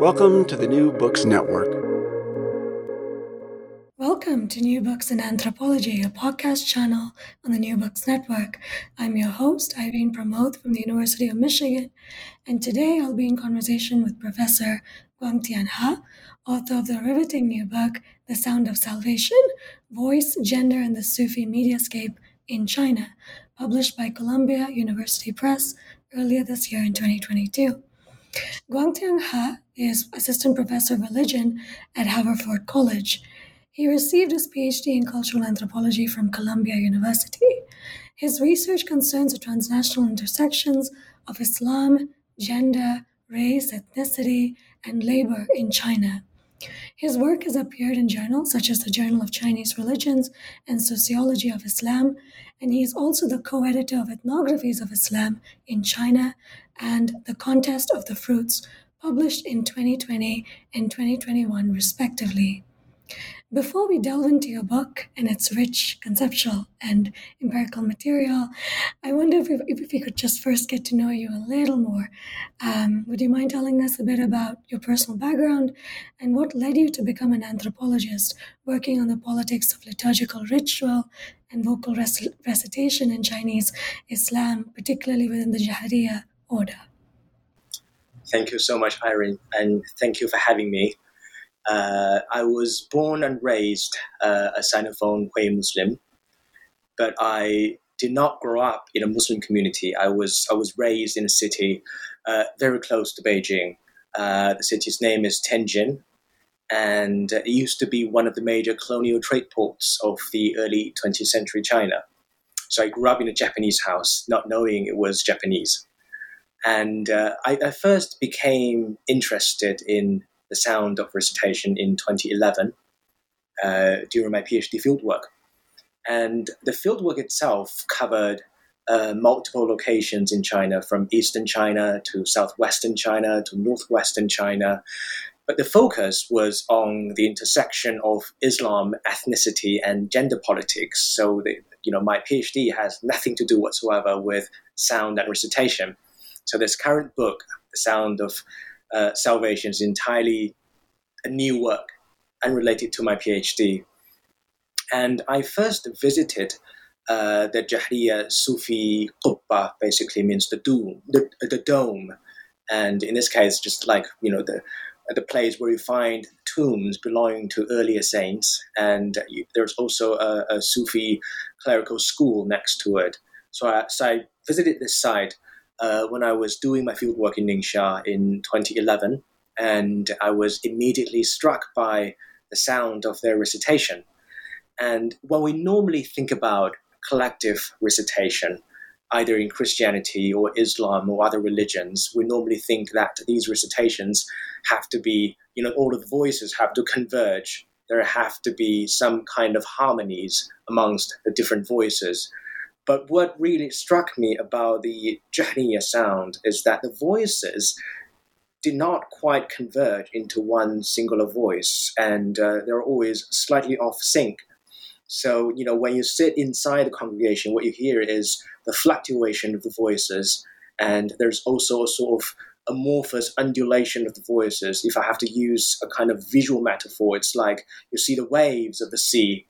Welcome to the New Books Network. Welcome to New Books in Anthropology, a podcast channel on the New Books Network. I'm your host, Irene Pramod from the University of Michigan, and today I'll be in conversation with Professor Guangtian Ha, author of the riveting new book, The Sound of Salvation: Voice, Gender, and the Sufi Mediascape in China, published by Columbia University Press earlier this year in 2022. Guangtian Ha is Assistant Professor of Religion at Haverford College. He received his PhD in Cultural Anthropology from Columbia University. His research concerns the transnational intersections of Islam, gender, race, ethnicity, and labor in China. His work has appeared in journals such as the Journal of Chinese Religions and Sociology of Islam, and he is also the co-editor of Ethnographies of Islam in China and The Contest of the Fruits, published in 2020 and 2021, respectively. Before we delve into your book and its rich conceptual and empirical material, I wonder if we could just first get to know you a little more. Would you mind telling us a bit about your personal background and what led you to become an anthropologist working on the politics of liturgical ritual and vocal recitation in Chinese Islam, particularly within the Jahriyya order? Thank you so much, Irene, and thank you for having me. I was born and raised a Sinophone Hui Muslim, but I did not grow up in a Muslim community. I was raised in a city very close to Beijing. The city's name is Tianjin, and it used to be one of the major colonial trade ports of the early 20th century China. So I grew up in a Japanese house, not knowing it was Japanese. And I first became interested in the sound of recitation in 2011 during my PhD fieldwork. And the fieldwork itself covered multiple locations in China, from eastern China to southwestern China to northwestern China. But the focus was on the intersection of Islam, ethnicity, and gender politics. So my PhD has nothing to do whatsoever with sound and recitation. So this current book, The Sound of Salvation, is entirely a new work, unrelated to my PhD. And I first visited the Jahriyya Sufi Qubba, basically means the dome. And in this case, just like, the place where you find tombs belonging to earlier saints. And there's also a Sufi clerical school next to it. So I visited this site when I was doing my fieldwork in Ningxia in 2011, and I was immediately struck by the sound of their recitation. And when we normally think about collective recitation, either in Christianity or Islam or other religions, we normally think that these recitations have to be, all of the voices have to converge. There have to be some kind of harmonies amongst the different voices. But what really struck me about the Jahriyya sound is that the voices do not quite converge into one singular voice, and they're always slightly off sync. So, you know, when you sit inside the congregation, what you hear is the fluctuation of the voices, and there's also a sort of amorphous undulation of the voices. If I have to use a kind of visual metaphor, it's like you see the waves of the sea.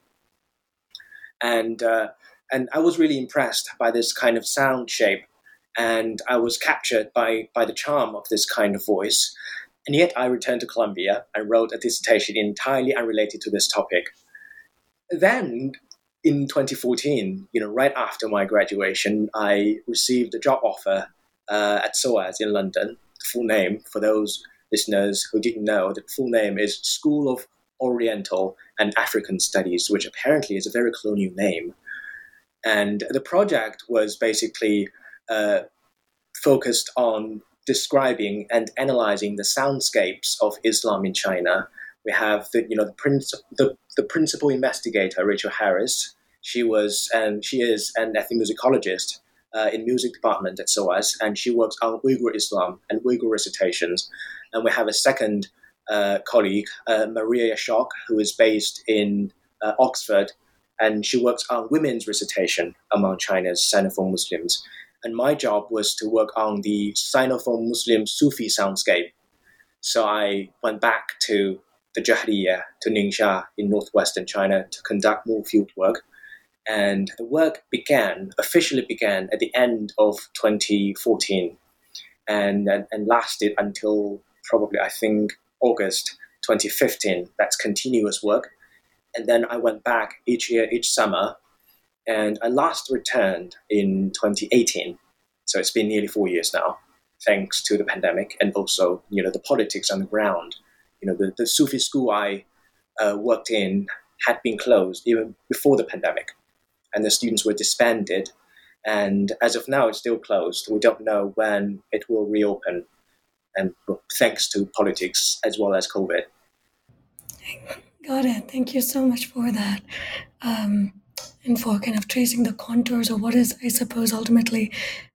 And I was really impressed by this kind of sound shape, and I was captured by the charm of this kind of voice. And yet I returned to Columbia and wrote a dissertation entirely unrelated to this topic. Then in 2014, you know, right after my graduation, I received a job offer at SOAS in London. The full name, for those listeners who didn't know, the full name is School of Oriental and African Studies, which apparently is a very colonial name. And the project was basically focused on describing and analyzing the soundscapes of Islam in China. We have the principal investigator, Rachel Harris. She is an ethnomusicologist in music department at SOAS, and she works on Uyghur Islam and Uyghur recitations. And we have a second colleague, Maria Yashok, who is based in Oxford, and she works on women's recitation among China's Sinophone Muslims. And my job was to work on the Sinophone Muslim Sufi soundscape. So I went back to the Jahriyya, to Ningxia in northwestern China, to conduct more field work. And the work officially began at the end of 2014 and lasted until probably, I think, August 2015. That's continuous work. And then I went back each year, each summer, and I last returned in 2018. So it's been nearly 4 years now, thanks to the pandemic and also, you know, the politics on the ground. You know, the Sufi school I worked in had been closed even before the pandemic, and the students were disbanded. And as of now, it's still closed. We don't know when it will reopen, and thanks to politics as well as COVID. Got it. Thank you so much for that. And for kind of tracing the contours of what is, I suppose, ultimately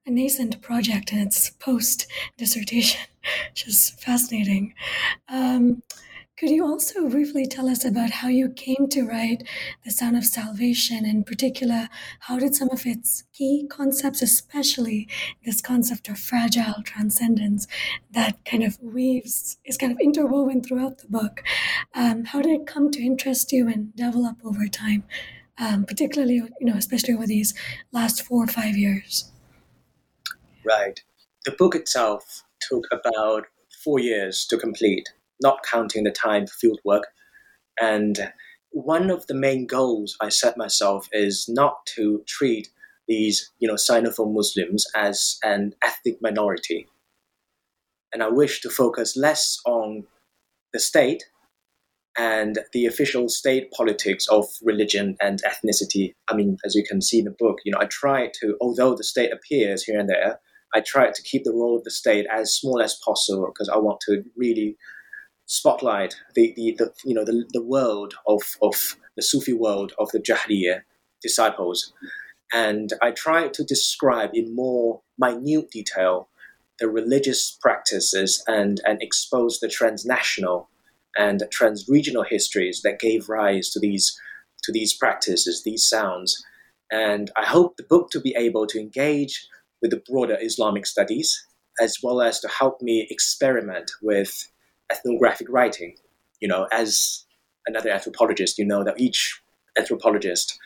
a nascent project in its post-dissertation, which is fascinating. Could you also briefly tell us about how you came to write The Sound of Salvation? In particular, how did some of its key concepts, especially this concept of fragile transcendence that kind of weaves, is kind of interwoven throughout the book, how did it come to interest you and develop over time, particularly, you know, especially over these last 4 or 5 years? Right. The book itself took about 4 years to complete, not counting the time for field work. And one of the main goals I set myself is not to treat these, you know, Sinophone Muslims as an ethnic minority. And I wish to focus less on the state and the official state politics of religion and ethnicity. I mean, as you can see in the book, you know, I try to, although the state appears here and there, I try to keep the role of the state as small as possible, because I want to really spotlight the world of the Sufi world of the Jahriyya disciples. And I try to describe in more minute detail the religious practices and expose the transnational and transregional histories that gave rise to these practices, these sounds. And I hope the book to be able to engage with the broader Islamic studies, as well as to help me experiment with ethnographic writing. You know, as another anthropologist, you know that each anthropologist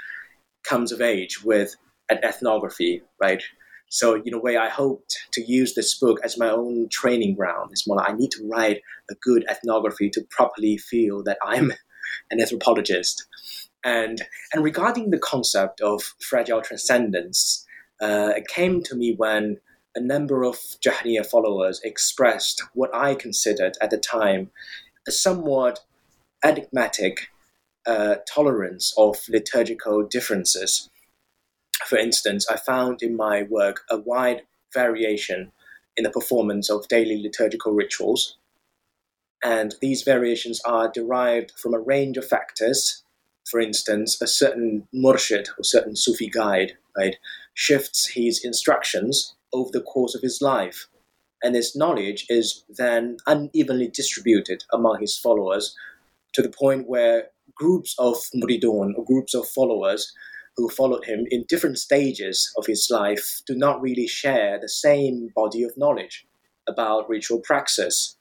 comes of age with an ethnography, right? So in a way, I hoped to use this book as my own training ground. It's more like I need to write a good ethnography to properly feel that I'm an anthropologist. And regarding the concept of fragile transcendence, it came to me when a number of Jahriyya followers expressed what I considered at the time a somewhat enigmatic tolerance of liturgical differences. For instance, I found in my work a wide variation in the performance of daily liturgical rituals. And these variations are derived from a range of factors. For instance, a certain murshid, or certain Sufi guide, right, shifts his instructions over the course of his life, and his knowledge is then unevenly distributed among his followers, to the point where groups of Muridun, or groups of followers who followed him in different stages of his life, do not really share the same body of knowledge about ritual praxis.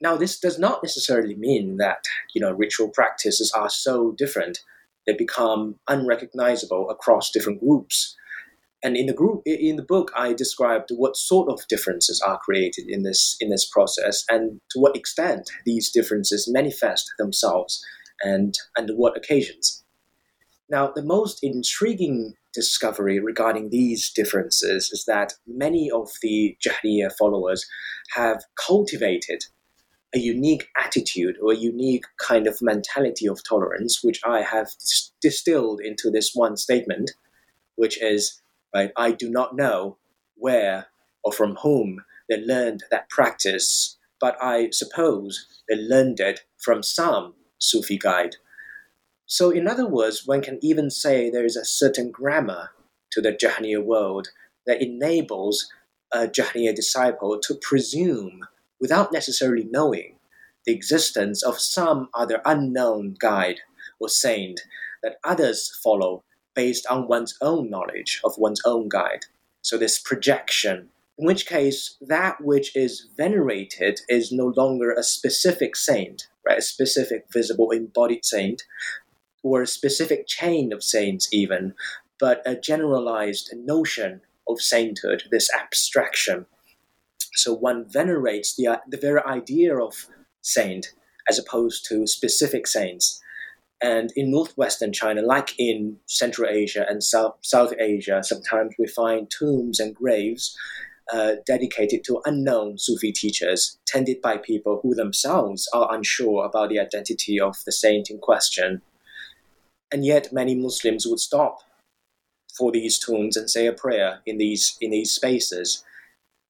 Now, this does not necessarily mean that, ritual practices are so different they become unrecognizable across different groups. And in the book, I described what sort of differences are created in this process, and to what extent these differences manifest themselves, and under what occasions. Now, the most intriguing discovery regarding these differences is that many of the Jahriyya followers have cultivated a unique attitude or a unique kind of mentality of tolerance, which I have distilled into this one statement, which is, I do not know where or from whom they learned that practice, but I suppose they learned it from some Sufi guide. So in other words, one can even say there is a certain grammar to the Jahriyya world that enables a Jahriyya disciple to presume, without necessarily knowing, the existence of some other unknown guide or saint that others follow based on one's own knowledge of one's own guide. So this projection, in which case that which is venerated is no longer a specific saint, right? A specific visible embodied saint, or a specific chain of saints even, but a generalized notion of sainthood, this abstraction. So one venerates the very idea of saint as opposed to specific saints. And in northwestern China, like in Central Asia and South Asia, sometimes we find tombs and graves dedicated to unknown Sufi teachers, tended by people who themselves are unsure about the identity of the saint in question. And yet many Muslims would stop for these tombs and say a prayer in these spaces.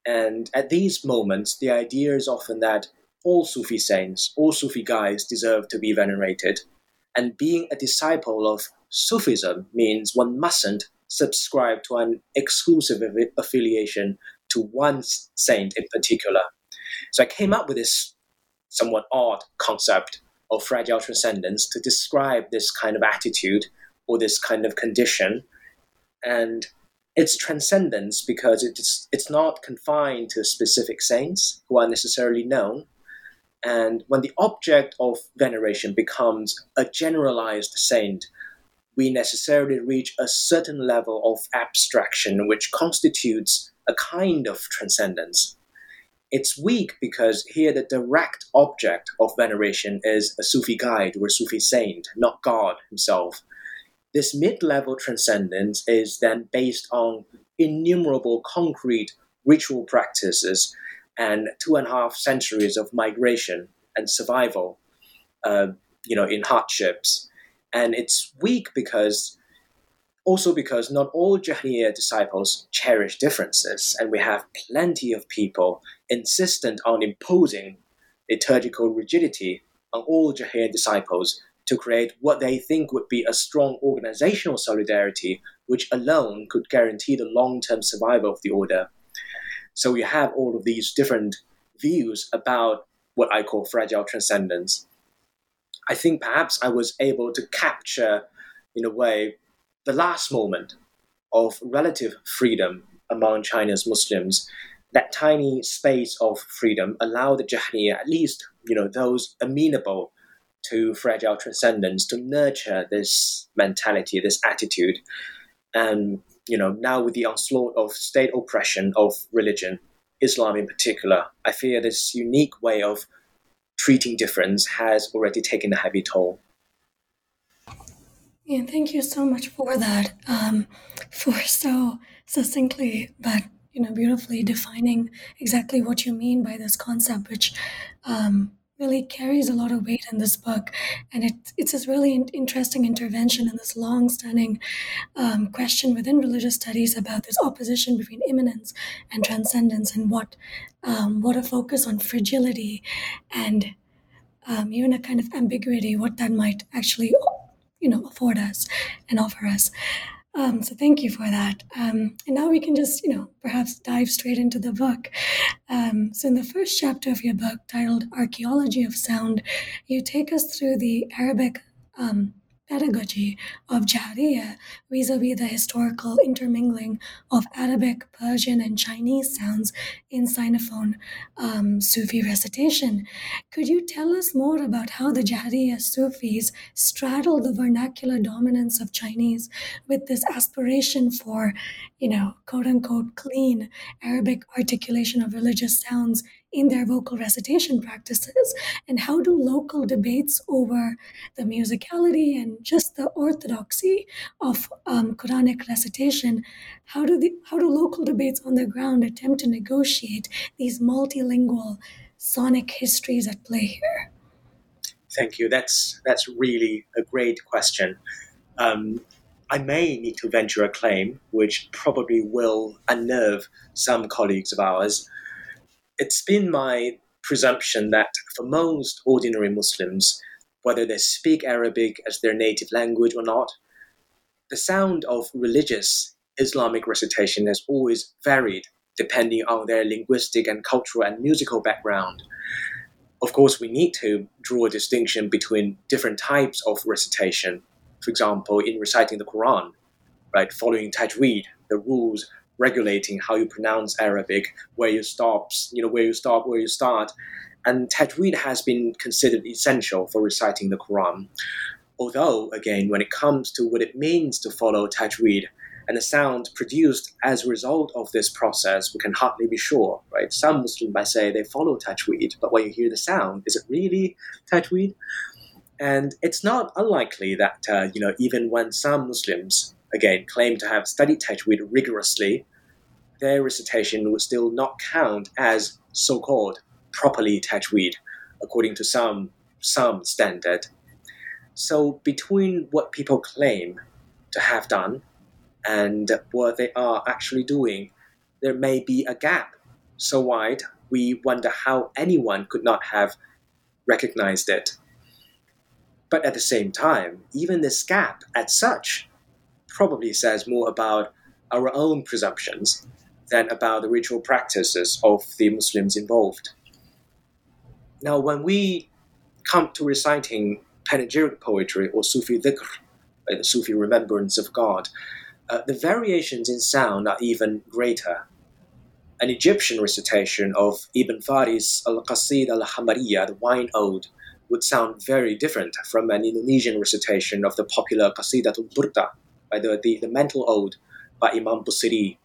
And at these moments, the idea is often that all Sufi saints, all Sufi guides deserve to be venerated. And being a disciple of Sufism means one mustn't subscribe to an exclusive affiliation to one saint in particular. So I came up with this somewhat odd concept of fragile transcendence to describe this kind of attitude or this kind of condition. And it's transcendence because it's not confined to specific saints who are necessarily known. And when the object of veneration becomes a generalized saint, we necessarily reach a certain level of abstraction, which constitutes a kind of transcendence. It's weak because here the direct object of veneration is a Sufi guide or Sufi saint, not God himself. This mid-level transcendence is then based on innumerable concrete ritual practices and 2.5 centuries of migration and survival, in hardships. And it's weak because not all Jahriyya disciples cherish differences, and we have plenty of people insistent on imposing liturgical rigidity on all Jahriyya disciples to create what they think would be a strong organizational solidarity, which alone could guarantee the long-term survival of the order. So you have all of these different views about what I call fragile transcendence. I think perhaps I was able to capture, in a way, the last moment of relative freedom among China's Muslims. That tiny space of freedom allowed the Jahriyya, at least those amenable to fragile transcendence, to nurture this mentality, this attitude. And now with the onslaught of state oppression of religion, Islam in particular, I fear this unique way of treating difference has already taken a heavy toll. Yeah, thank you so much for that, for so succinctly but beautifully defining exactly what you mean by this concept, which really carries a lot of weight in this book. And it's this really interesting intervention in this long-standing question within religious studies about this opposition between immanence and transcendence, and what a focus on fragility and even a kind of ambiguity, what that might actually afford us and offer us. So thank you for that. And now we can just, perhaps dive straight into the book. So in the first chapter of your book, titled Archaeology of Sound, you take us through the Arabic pedagogy of Jahriyya vis-a-vis the historical intermingling of Arabic, Persian, and Chinese sounds in Sinophone Sufi recitation. Could you tell us more about how the Jahriyya Sufis straddle the vernacular dominance of Chinese with this aspiration for, quote-unquote clean Arabic articulation of religious sounds in their vocal recitation practices, and how do local debates over the musicality and just the orthodoxy of Quranic recitation, how do local debates on the ground attempt to negotiate these multilingual sonic histories at play here? Thank you. That's really a great question. I may need to venture a claim, which probably will unnerve some colleagues of ours. It's been my presumption that for most ordinary Muslims, whether they speak Arabic as their native language or not, the sound of religious Islamic recitation has always varied depending on their linguistic and cultural and musical background. Of course, we need to draw a distinction between different types of recitation. For example, in reciting the Quran, right, following Tajweed, the rules regulating how you pronounce Arabic, where you stop, where you start. And tajweed has been considered essential for reciting the Quran. Although, again, when it comes to what it means to follow tajweed and the sound produced as a result of this process, we can hardly be sure, right? Some Muslims might say they follow tajweed, but when you hear the sound, is it really tajweed? And it's not unlikely that, even when some Muslims again, claim to have studied Tajweed rigorously, their recitation would still not count as so-called properly Tajweed, according to some standard. So between what people claim to have done and what they are actually doing, there may be a gap so wide, we wonder how anyone could not have recognized it. But at the same time, even this gap as such probably says more about our own presumptions than about the ritual practices of the Muslims involved. Now, when we come to reciting panegyric poetry or Sufi dhikr, the Sufi remembrance of God, the variations in sound are even greater. An Egyptian recitation of Ibn Faris' Al-Qasid al hamariya, the Wine Ode, would sound very different from an Indonesian recitation of the popular Qasida al-Burta, by the mental ode by Imam Bussiri.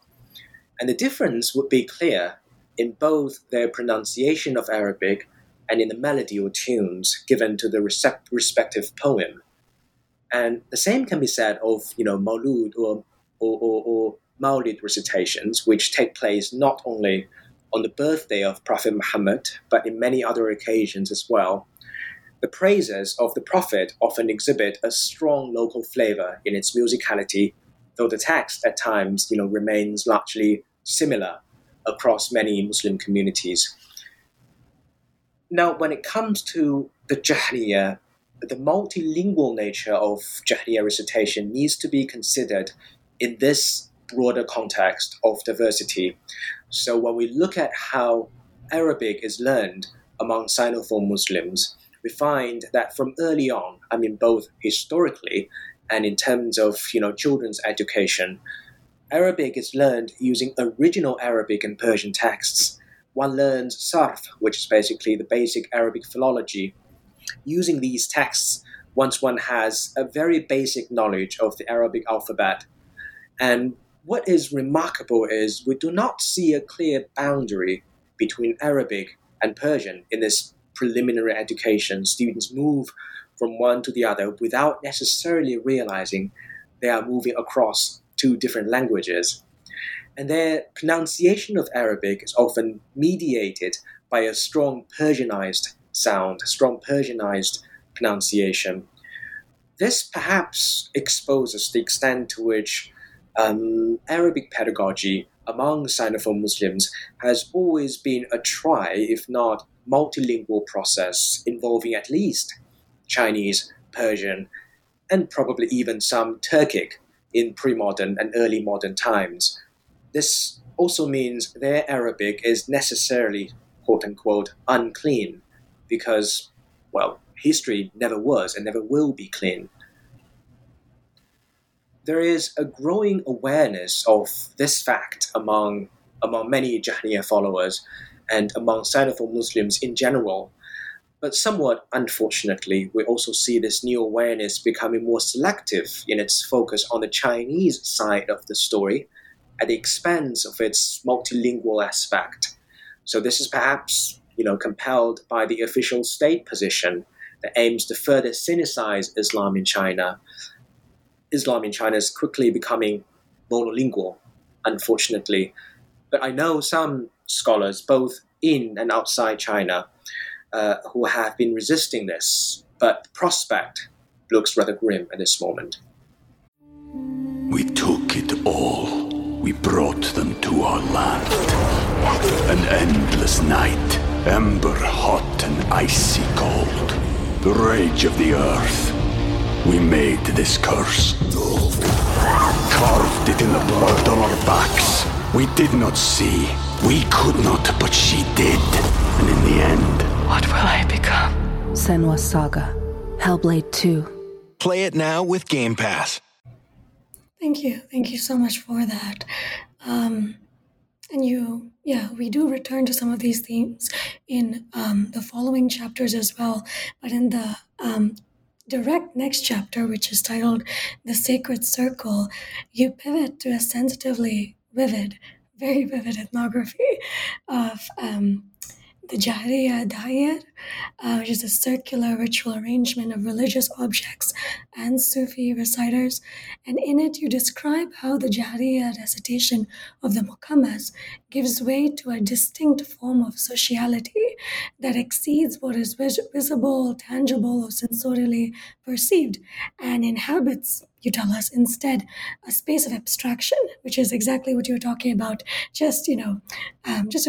And the difference would be clear in both their pronunciation of Arabic and in the melody or tunes given to the respective poem. And the same can be said of, Maulud or Maulid recitations, which take place not only on the birthday of Prophet Muhammad, but in many other occasions as well. The praises of the Prophet often exhibit a strong local flavor in its musicality, though the text at times, remains largely similar across many Muslim communities. Now, when it comes to the Jahriyya, the multilingual nature of Jahriyya recitation needs to be considered in this broader context of diversity. So when we look at how Arabic is learned among Sinophone Muslims, we find that from early on, both historically and in terms of, children's education, Arabic is learned using original Arabic and Persian texts. One learns Sarf, which is basically the basic Arabic philology. Using these texts, once one has a very basic knowledge of the Arabic alphabet. And what is remarkable is we do not see a clear boundary between Arabic and Persian in this preliminary education. Students move from one to the other without necessarily realizing they are moving across two different languages. And their pronunciation of Arabic is often mediated by a strong Persianized sound, strong Persianized pronunciation. This perhaps exposes the extent to which Arabic pedagogy among Sinophone Muslims has always been a try, if not multilingual process involving at least Chinese, Persian, and probably even some Turkic in pre-modern and early modern times. This also means their Arabic is necessarily, quote-unquote, unclean, because, well, history never was and never will be clean. There is a growing awareness of this fact among many Jahriyya followers and among Sinophone Muslims in general. But somewhat unfortunately, we also see this new awareness becoming more selective in its focus on the Chinese side of the story at the expense of its multilingual aspect. So this is perhaps, compelled by the official state position that aims to further sinicize Islam in China. Islam in China is quickly becoming monolingual, unfortunately. But I know some scholars, both in and outside China, who have been resisting this, but the prospect looks rather grim at this moment. We took it all. We brought them to our land. An endless night, ember hot and icy cold. The rage of the earth. We made this curse. Carved it in the blood on our backs. We did not see. We could not, but she did. And in the end, what will I become? Senua's Saga. Hellblade 2. Play it now with Game Pass. Thank you. Thank you so much for that. We do return to some of these themes in the following chapters as well. But in the direct next chapter, which is titled The Sacred Circle, you pivot to a sensitively vivid, very vivid ethnography of the Jahriya Dair, which is a circular ritual arrangement of religious objects and Sufi reciters. And in it, you describe how the Jahriya recitation of the mukamas gives way to a distinct form of sociality that exceeds what is visible, tangible, or sensorially perceived, and inhabits, you tell us, instead a space of abstraction, which is exactly what you were talking about just a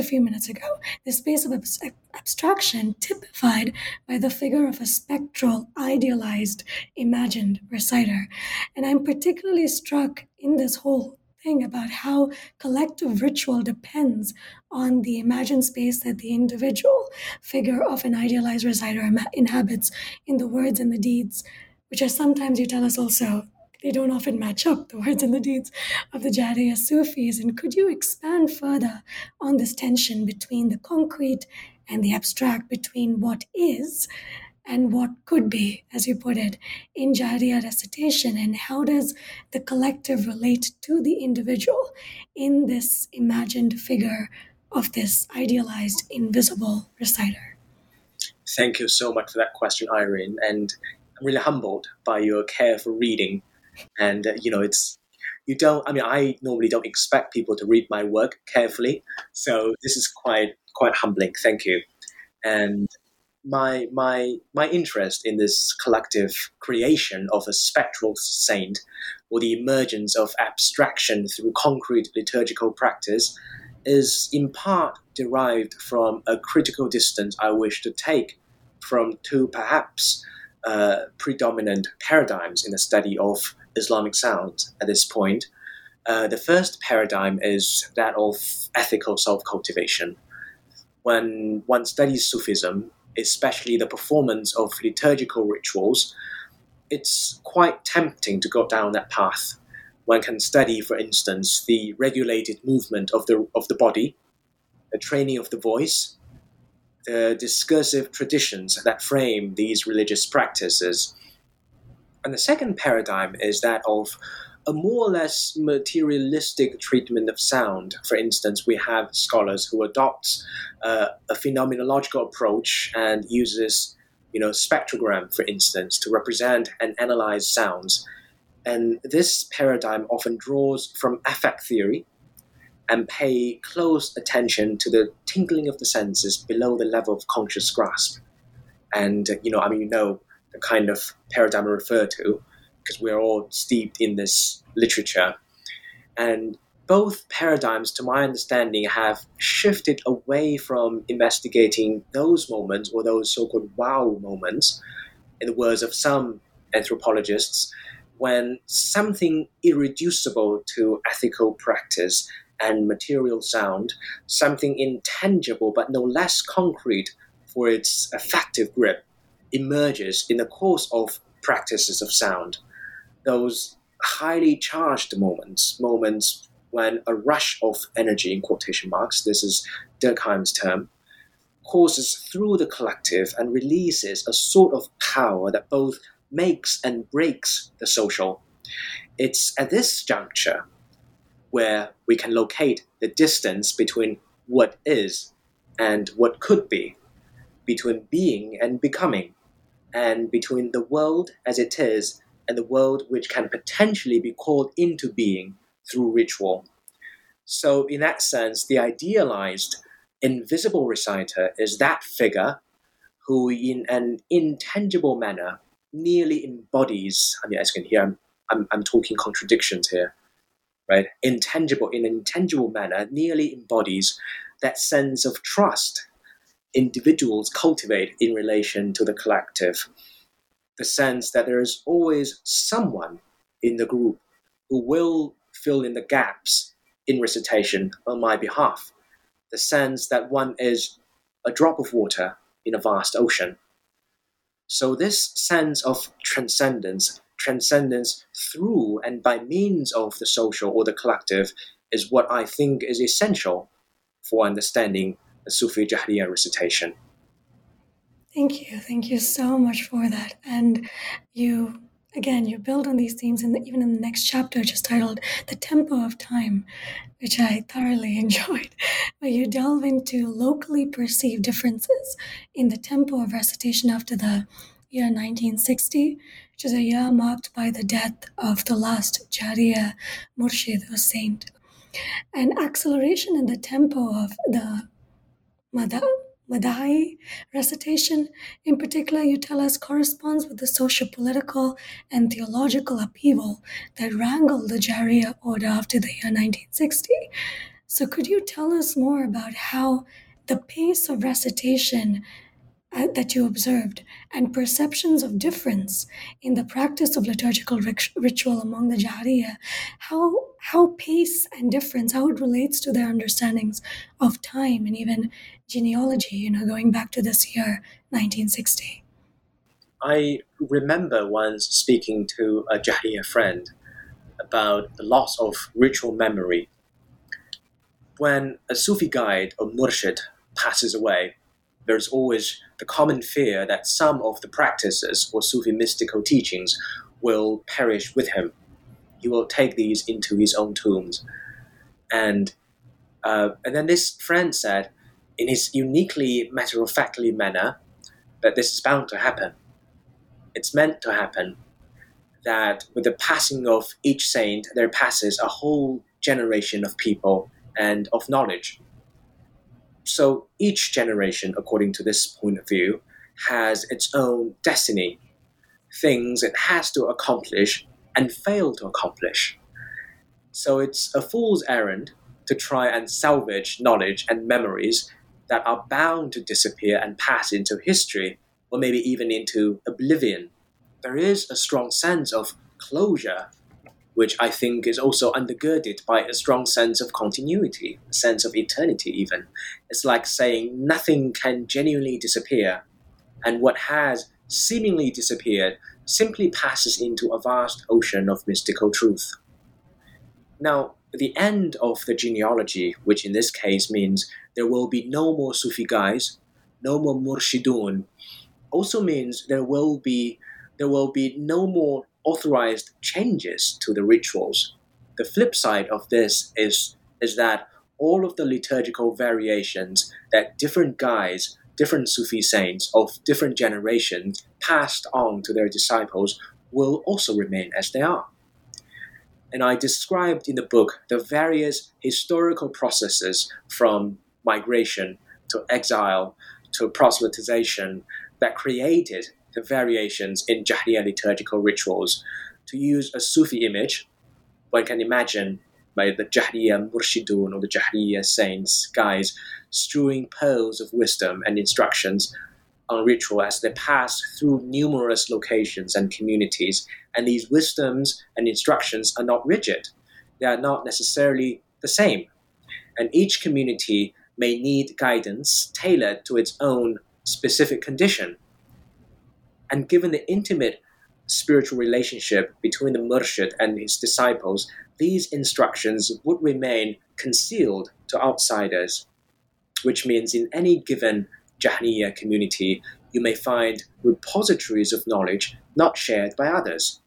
few minutes ago. The space of abstraction typified by the figure of a spectral, idealized, imagined reciter. And I'm particularly struck in this whole thing about how collective ritual depends on the imagined space that the individual figure of an idealized reciter inhabits in the words and the deeds, which are sometimes, you tell us also, they don't often match up, the words and the deeds of the Jahriyya Sufis. And could you expand further on this tension between the concrete and the abstract, between what is and what could be, as you put it, in Jahriyya recitation? And how does the collective relate to the individual in this imagined figure of this idealized, invisible reciter? Thank you so much for that question, Irene. And I'm really humbled by your care for reading. And, I normally don't expect people to read my work carefully. So this is quite humbling. Thank you. And my interest in this collective creation of a spectral saint, or the emergence of abstraction through concrete liturgical practice, is in part derived from a critical distance I wish to take from two perhaps predominant paradigms in the study of Islamic sound at this point. The first paradigm is that of ethical self-cultivation. When one studies Sufism, especially the performance of liturgical rituals, it's quite tempting to go down that path. One can study, for instance, the regulated movement of the body, the training of the voice, the discursive traditions that frame these religious practices. And the second paradigm is that of a more or less materialistic treatment of sound. For instance, we have scholars who adopt a phenomenological approach and uses, spectrogram, for instance, to represent and analyze sounds. And this paradigm often draws from affect theory and pay close attention to the tingling of the senses below the level of conscious grasp. And, the kind of paradigm I refer to, because we're all steeped in this literature. And both paradigms, to my understanding, have shifted away from investigating those moments, or those so-called wow moments, in the words of some anthropologists, when something irreducible to ethical practice and material sound, something intangible but no less concrete for its effective grip, emerges in the course of practices of sound. Those highly charged moments when a rush of energy, in quotation marks, this is Durkheim's term, courses through the collective and releases a sort of power that both makes and breaks the social. It's at this juncture where we can locate the distance between what is and what could be, between being and becoming, and between the world as it is and the world which can potentially be called into being through ritual. So in that sense, the idealized invisible reciter is that figure who in an intangible manner nearly embodies, I mean, as you can hear, I'm talking contradictions here, right? In an intangible manner, nearly embodies that sense of trust individuals cultivate in relation to the collective. The sense that there is always someone in the group who will fill in the gaps in recitation on my behalf. The sense that one is a drop of water in a vast ocean. So this sense of transcendence through and by means of the social or the collective, is what I think is essential for understanding the Sufi Jahriyya recitation. Thank you so much for that. And you build on these themes, and even in the next chapter, just titled The Tempo of Time, which I thoroughly enjoyed, where you delve into locally perceived differences in the tempo of recitation after the year 1960, which is a year marked by the death of the last Jahriyya murshid or saint. An acceleration in the tempo of the Madai recitation, in particular, you tell us, corresponds with the socio-political and theological upheaval that wrangled the Jahriyya order after the year 1960. So could you tell us more about how the pace of recitation that you observed and perceptions of difference in the practice of liturgical ritual among the Jahriyya, how pace and difference, how it relates to their understandings of time and even genealogy, going back to this year, 1960. I remember once speaking to a Jahriyya friend about the loss of ritual memory. When a Sufi guide or murshid passes away, there's always the common fear that some of the practices or Sufi mystical teachings will perish with him. He will take these into his own tombs. And then this friend said, in his uniquely matter-of-factly manner, that this is bound to happen. It's meant to happen, that with the passing of each saint, there passes a whole generation of people and of knowledge. So each generation, according to this point of view, has its own destiny, things it has to accomplish and fail to accomplish. So it's a fool's errand to try and salvage knowledge and memories that are bound to disappear and pass into history, or maybe even into oblivion. There is a strong sense of closure, which I think is also undergirded by a strong sense of continuity, a sense of eternity even. It's like saying nothing can genuinely disappear, and what has seemingly disappeared simply passes into a vast ocean of mystical truth. Now, the end of the genealogy, which in this case means there will be no more Sufi guys, no more murshidun, also means there will be no more authorized changes to the rituals. The flip side of this is that all of the liturgical variations that different guys, different Sufi saints of different generations passed on to their disciples will also remain as they are. And I described in the book the various historical processes from migration to exile to proselytization that created the variations in Jahriyya liturgical rituals. To use a Sufi image, one can imagine the Jahriyya murshidun or the Jahriyya saints, guys, strewing pearls of wisdom and instructions on ritual as they pass through numerous locations and communities. And these wisdoms and instructions are not rigid. They are not necessarily the same. And each community may need guidance tailored to its own specific condition. And given the intimate spiritual relationship between the murshid and his disciples, these instructions would remain concealed to outsiders, which means in any given Jahriyya community, you may find repositories of knowledge not shared by others.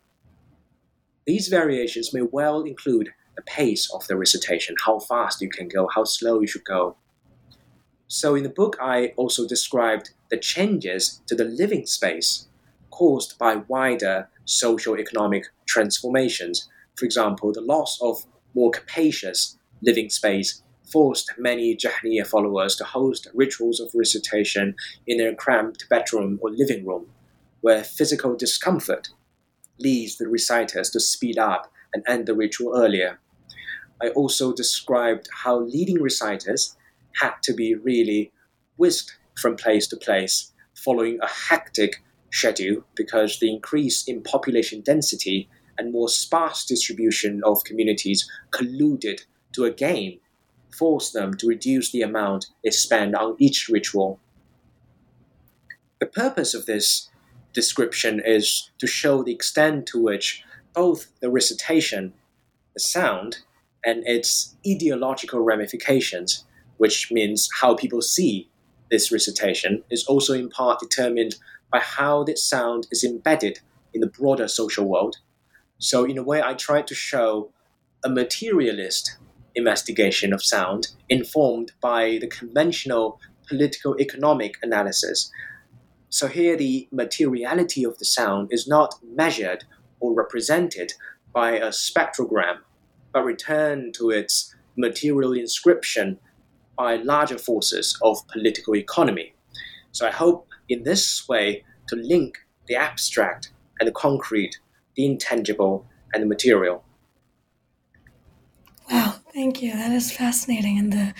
These variations may well include the pace of the recitation, how fast you can go, how slow you should go. So in the book, I also described the changes to the living space caused by wider socio-economic transformations. For example, the loss of more capacious living space forced many Jahriyya followers to host rituals of recitation in their cramped bedroom or living room, where physical discomfort leads the reciters to speed up and end the ritual earlier. I also described how leading reciters had to be really whisked from place to place, following a hectic schedule because the increase in population density and more sparse distribution of communities colluded to again force them to reduce the amount they spend on each ritual. The purpose of this description is to show the extent to which both the recitation, the sound, and its ideological ramifications, which means how people see this recitation, is also in part determined by how this sound is embedded in the broader social world. So in a way, I tried to show a materialist investigation of sound informed by the conventional political economic analysis. So here the materiality of the sound is not measured or represented by a spectrogram, but returned to its material inscription by larger forces of political economy. So I hope in this way to link the abstract and the concrete, the intangible and the material. Wow, thank you. That is fascinating. And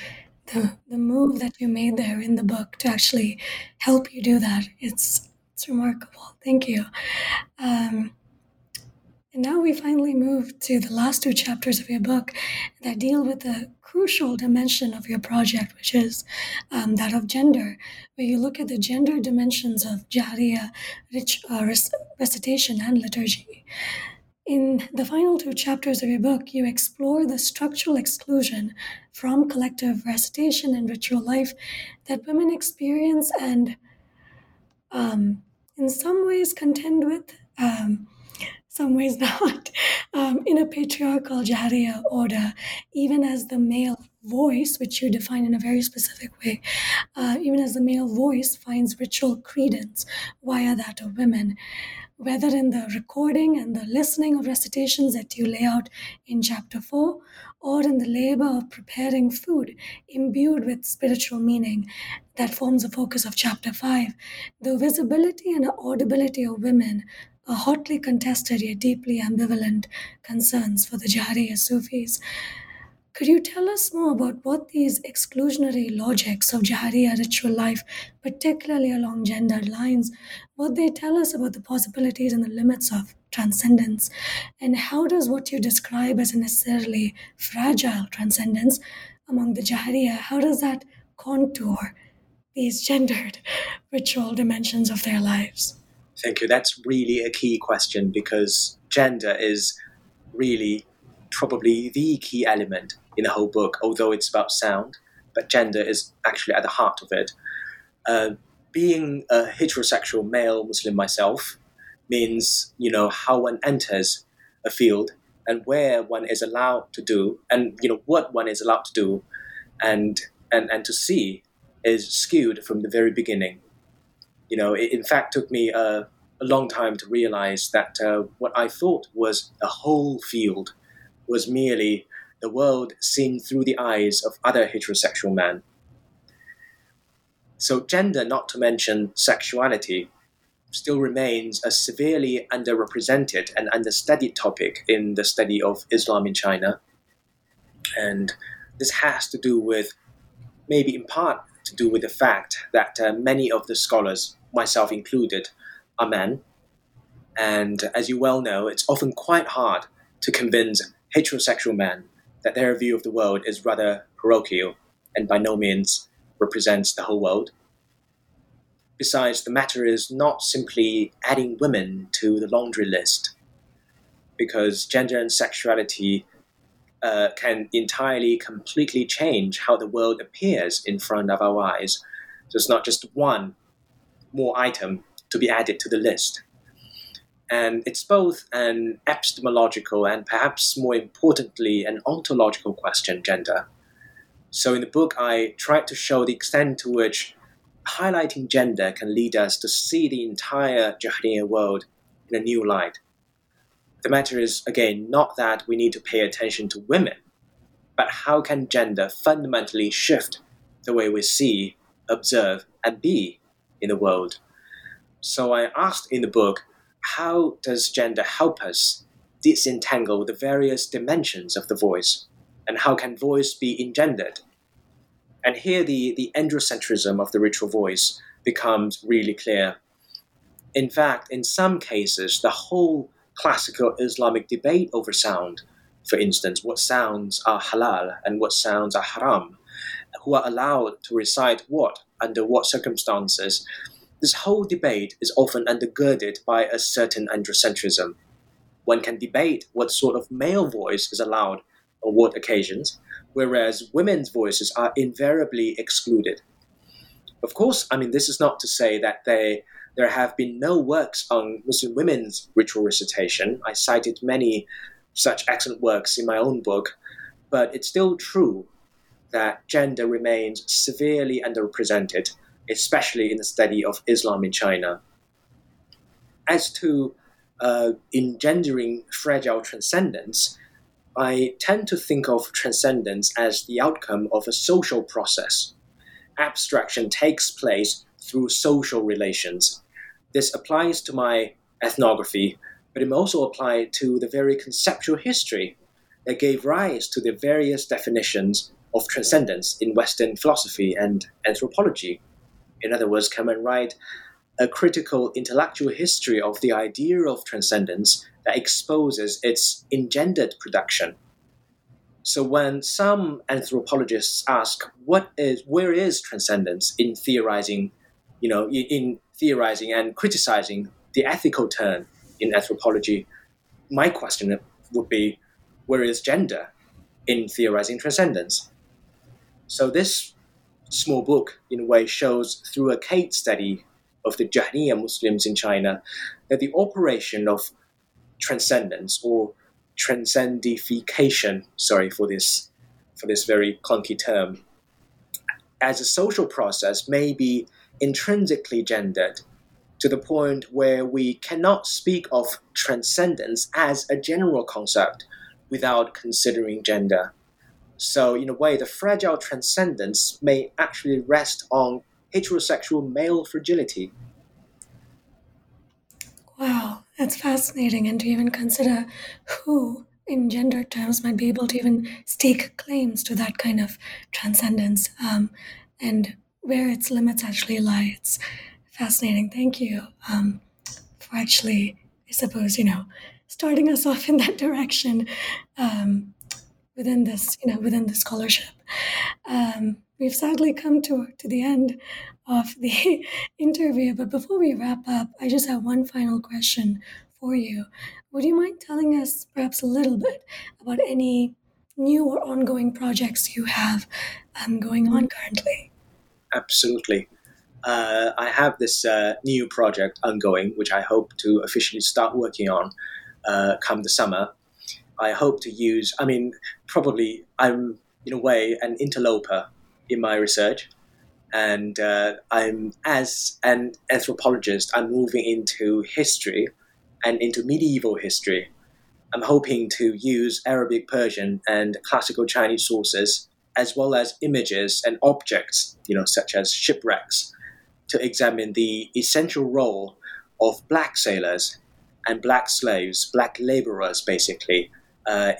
the move that you made there in the book to actually help you do that, it's remarkable. Thank you. And now we finally move to the last two chapters of your book that deal with a crucial dimension of your project, which is that of gender, where you look at the gender dimensions of Jahriyya recitation and liturgy. In the final two chapters of your book, you explore the structural exclusion from collective recitation and ritual life that women experience and, in some ways, contend with. Some ways not, in a patriarchal Jahriyya order, even as the male voice, which you define in a very specific way, even as the male voice finds ritual credence via that of women, whether in the recording and the listening of recitations that you lay out in Chapter 4, or in the labor of preparing food imbued with spiritual meaning that forms the focus of Chapter 5, the visibility and audibility of women are hotly contested yet deeply ambivalent concerns for the Jahriyya Sufis. Could you tell us more about what these exclusionary logics of Jahriyya ritual life, particularly along gendered lines, what they tell us about the possibilities and the limits of transcendence? And how does what you describe as a necessarily fragile transcendence among the Jahriyya, how does that contour these gendered ritual dimensions of their lives? Thank you. That's really a key question because gender is really probably the key element in the whole book, although it's about sound, but gender is actually at the heart of it. Being a heterosexual male Muslim myself means, how one enters a field and where one is allowed to do and, what one is allowed to do and to see is skewed from the very beginning. It in fact took me a long time to realize that what I thought was a whole field was merely the world seen through the eyes of other heterosexual men. So gender, not to mention sexuality, still remains a severely underrepresented and understudied topic in the study of Islam in China. And this has to do with, maybe in part, to do with the fact that many of the scholars, myself included, are men. And as you well know, it's often quite hard to convince heterosexual men that their view of the world is rather parochial and by no means represents the whole world. Besides, the matter is not simply adding women to the laundry list, because gender and sexuality can entirely, completely change how the world appears in front of our eyes. So it's not just one more item to be added to the list. And it's both an epistemological and perhaps more importantly, an ontological question, gender. So in the book, I tried to show the extent to which highlighting gender can lead us to see the entire Jahriyya world in a new light. The matter is, again, not that we need to pay attention to women, but how can gender fundamentally shift the way we see, observe, and be in the world? So I asked in the book, how does gender help us disentangle the various dimensions of the voice? And how can voice be engendered? And here the androcentrism of the ritual voice becomes really clear. In fact, in some cases, the whole classical Islamic debate over sound, for instance, what sounds are halal and what sounds are haram, who are allowed to recite what, under what circumstances, this whole debate is often undergirded by a certain androcentrism. One can debate what sort of male voice is allowed on what occasions, whereas women's voices are invariably excluded. Of course, this is not to say that there have been no works on Muslim women's ritual recitation. I cited many such excellent works in my own book, but it's still true that gender remains severely underrepresented, especially in the study of Islam in China. As to engendering fragile transcendence, I tend to think of transcendence as the outcome of a social process. Abstraction takes place through social relations. This applies to my ethnography, but it may also apply to the very conceptual history that gave rise to the various definitions of transcendence in Western philosophy and anthropology. In other words, can one write a critical intellectual history of the idea of transcendence that exposes its engendered production? So when some anthropologists ask, where is transcendence in theorizing, and criticizing the ethical turn in anthropology, my question would be, where is gender in theorizing transcendence? So this small book, in a way, shows through a case study of the Jahriyya Muslims in China that the operation of transcendence or transcendification, sorry for this very clunky term, as a social process may be intrinsically gendered to the point where we cannot speak of transcendence as a general concept without considering gender. So in a way, the fragile transcendence may actually rest on heterosexual male fragility. Wow, that's fascinating. And to even consider who, in gender terms, might be able to even stake claims to that kind of transcendence and where its limits actually lie. It's fascinating. Thank you for actually, I suppose, starting us off in that direction within the scholarship. We've sadly come to the end of the interview, but before we wrap up, I just have one final question for you. Would you mind telling us perhaps a little bit about any new or ongoing projects you have going on currently? Absolutely. I have this new project ongoing, which I hope to officially start working on come the summer. I hope to use, probably I'm in a way an interloper in my research. And I'm, as an anthropologist, I'm moving into history and into medieval history. I'm hoping to use Arabic, Persian, and classical Chinese sources, as well as images and objects, such as shipwrecks, to examine the essential role of black sailors and black slaves, black laborers, basically,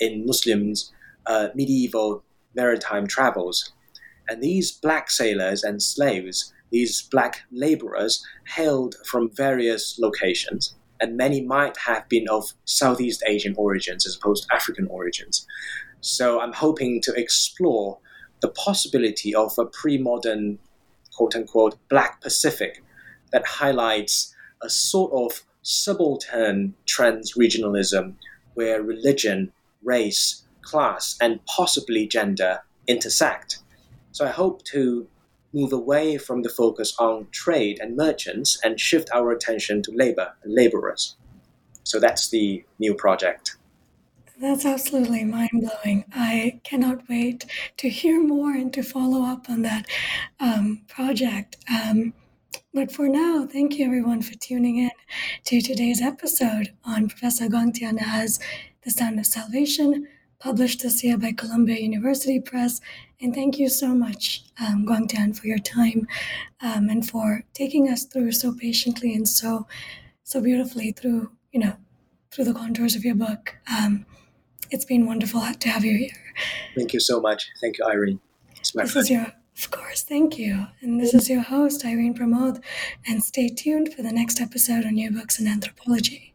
in Muslims' medieval maritime travels. And these black sailors and slaves, these black laborers, hailed from various locations, and many might have been of Southeast Asian origins as opposed to African origins. So I'm hoping to explore the possibility of a pre-modern, quote-unquote, Black Pacific that highlights a sort of subaltern transregionalism where religion, race, class, and possibly gender intersect. So I hope to move away from the focus on trade and merchants and shift our attention to labor and laborers. So that's the new project. That's absolutely mind-blowing. I cannot wait to hear more and to follow up on that project. But for now, thank you everyone for tuning in to today's episode on Professor Guangtian Ha's The Sound of Salvation, published this year by Columbia University Press. And thank you so much, Guangtian, for your time and for taking us through so patiently and so beautifully through the contours of your book. It's been wonderful to have you here. Thank you so much. Thank you, Irene. It's my pleasure. Of course, thank you. And this is your host, Irene Pramod, and stay tuned for the next episode on New Books in Anthropology.